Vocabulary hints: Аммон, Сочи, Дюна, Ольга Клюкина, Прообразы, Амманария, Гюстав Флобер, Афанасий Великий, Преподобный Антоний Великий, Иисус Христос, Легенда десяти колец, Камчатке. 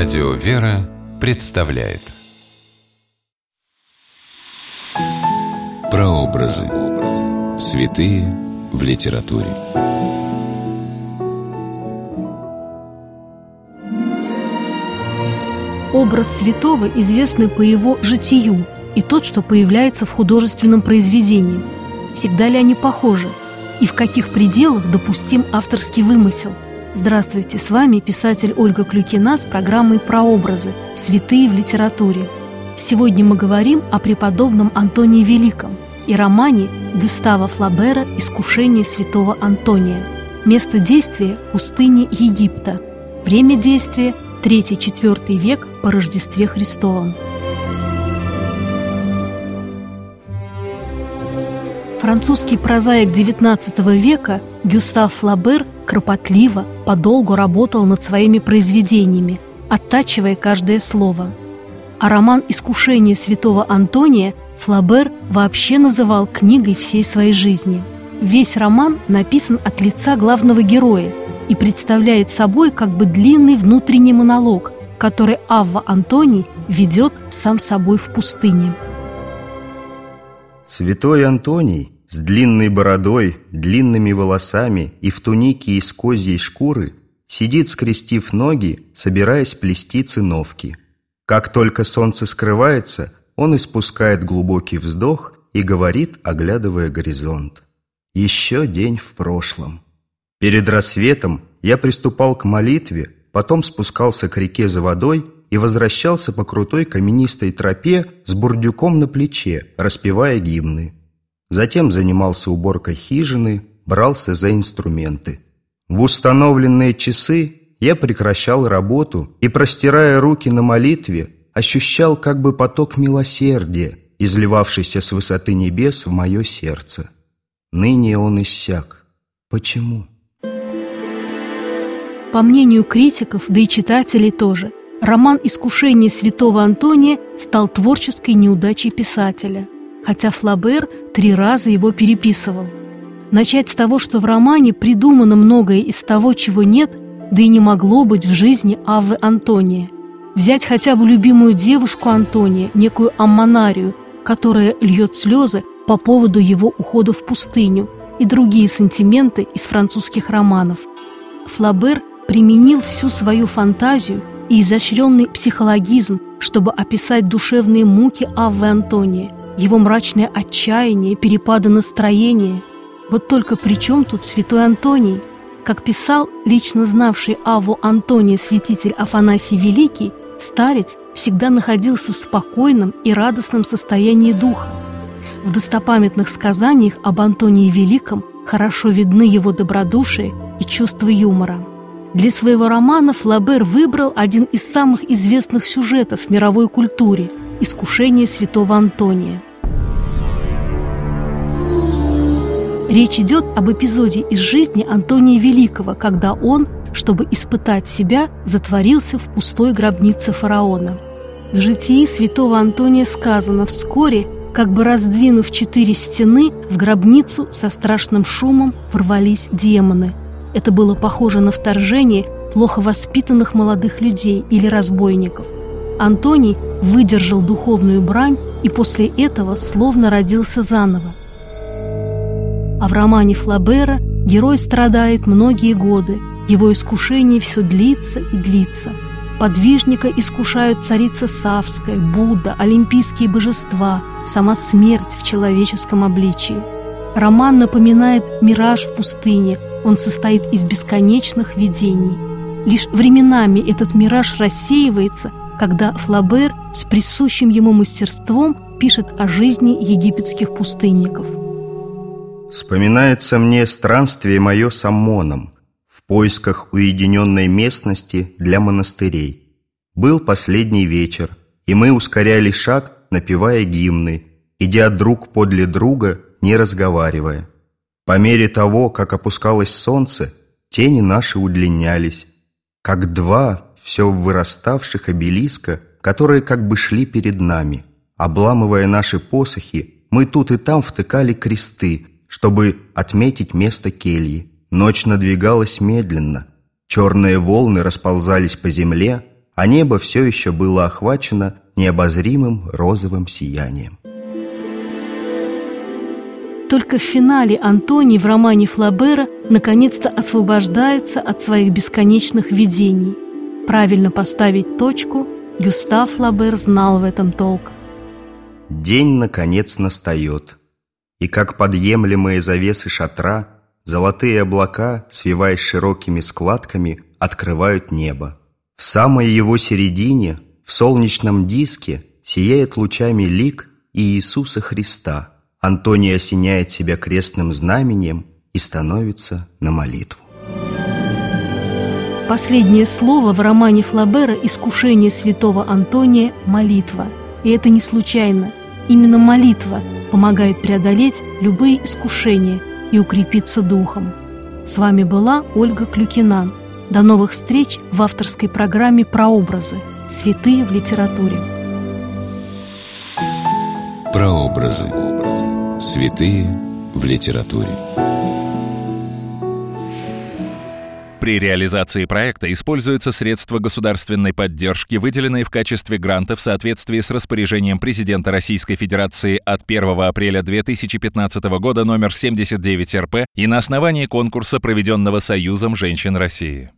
Радио «Вера» представляет Прообразы. Святые в литературе. Образ святого известный по его житию и тот, что появляется в художественном произведении. Всегда ли они похожи? И в каких пределах допустим авторский вымысел? Здравствуйте, с вами писатель Ольга Клюкина с программой «Прообразы. Святые в литературе». Сегодня мы говорим о преподобном Антонии Великом и романе Гюстава Флобера «Искушение святого Антония». Место действия – пустыня Египта. Время действия – 3-4 век по Рождестве Христовом. Французский прозаик XIX века Гюстав Флобер кропотливо, подолгу работал над своими произведениями, оттачивая каждое слово. А роман «Искушение святого Антония» Флобер вообще называл книгой всей своей жизни. Весь роман написан от лица главного героя и представляет собой как бы длинный внутренний монолог, который Авва Антоний ведет сам собой в пустыне. Святой Антоний с длинной бородой, длинными волосами и в тунике из козьей шкуры сидит, скрестив ноги, собираясь плести циновки. Как только солнце скрывается, он испускает глубокий вздох и говорит, оглядывая горизонт: «Еще день в прошлом. Перед рассветом я приступал к молитве, потом спускался к реке за водой и возвращался по крутой каменистой тропе с бурдюком на плече, распевая гимны. Затем занимался уборкой хижины, брался за инструменты. В установленные часы я прекращал работу и, простирая руки на молитве, ощущал как бы поток милосердия, изливавшийся с высоты небес в мое сердце. Ныне он иссяк. Почему?» По мнению критиков, да и читателей тоже, роман «Искушение святого Антония» стал творческой неудачей писателя, хотя Флобер 3 раза его переписывал. Начать с того, что в романе придумано многое из того, чего нет, да и не могло быть в жизни Аввы Антония. Взять хотя бы любимую девушку Антония, некую Амманарию, которая льет слезы по поводу его ухода в пустыню, и другие сантименты из французских романов. Флобер применил всю свою фантазию и изощренный психологизм, чтобы описать душевные муки Аввы Антония, его мрачное отчаяние, перепады настроения. Вот только при чем тут святой Антоний? Как писал лично знавший Авву Антония святитель Афанасий Великий, старец всегда находился в спокойном и радостном состоянии духа. В достопамятных сказаниях об Антонии Великом хорошо видны его добродушие и чувство юмора. Для своего романа Флобер выбрал один из самых известных сюжетов в мировой культуре – «Искушение святого Антония». Речь идет об эпизоде из жизни Антония Великого, когда он, чтобы испытать себя, затворился в пустой гробнице фараона. В житии святого Антония сказано: «Вскоре, как бы раздвинув 4 стены, в гробницу со страшным шумом ворвались демоны». Это было похоже на вторжение плохо воспитанных молодых людей или разбойников. Антоний выдержал духовную брань и после этого словно родился заново. А в романе Флобера герой страдает многие годы, его искушение все длится и длится. Подвижника искушают царица Савская, Будда, олимпийские божества, сама смерть в человеческом обличии. Роман напоминает мираж в пустыне. Он состоит из бесконечных видений. Лишь временами этот мираж рассеивается, когда Флобер с присущим ему мастерством пишет о жизни египетских пустынников. «Вспоминается мне странствие мое с Аммоном в поисках уединенной местности для монастырей. Был последний вечер, и мы ускоряли шаг, напевая гимны, идя друг подле друга, не разговаривая. По мере того, как опускалось солнце, тени наши удлинялись, как 2 все выраставших обелиска, которые как бы шли перед нами. Обламывая наши посохи, мы тут и там втыкали кресты, чтобы отметить место кельи. Ночь надвигалась медленно, черные волны расползались по земле, а небо все еще было охвачено необозримым розовым сиянием. Только в финале Антоний в романе Флобера наконец-то освобождается от своих бесконечных видений. Правильно поставить точку Гюстав Флобер знал в этом толк. День, наконец, настает, и как подъемлемые завесы шатра, золотые облака, свиваясь широкими складками, открывают небо. В самой его середине, в солнечном диске, сияет лучами лик Иисуса Христа. Антоний осеняет себя крестным знаменем и становится на молитву. Последнее слово в романе Флобера «Искушение святого Антония» – молитва. И это не случайно. Именно молитва помогает преодолеть любые искушения и укрепиться духом. С вами была Ольга Клюкина. До новых встреч в авторской программе «Прообразы. Святые в литературе». Прообразы. Святые в литературе. При реализации проекта используются средства государственной поддержки, выделенные в качестве гранта в соответствии с распоряжением президента Российской Федерации от 1 апреля 2015 года № 79 РП и на основании конкурса, проведенного Союзом женщин России.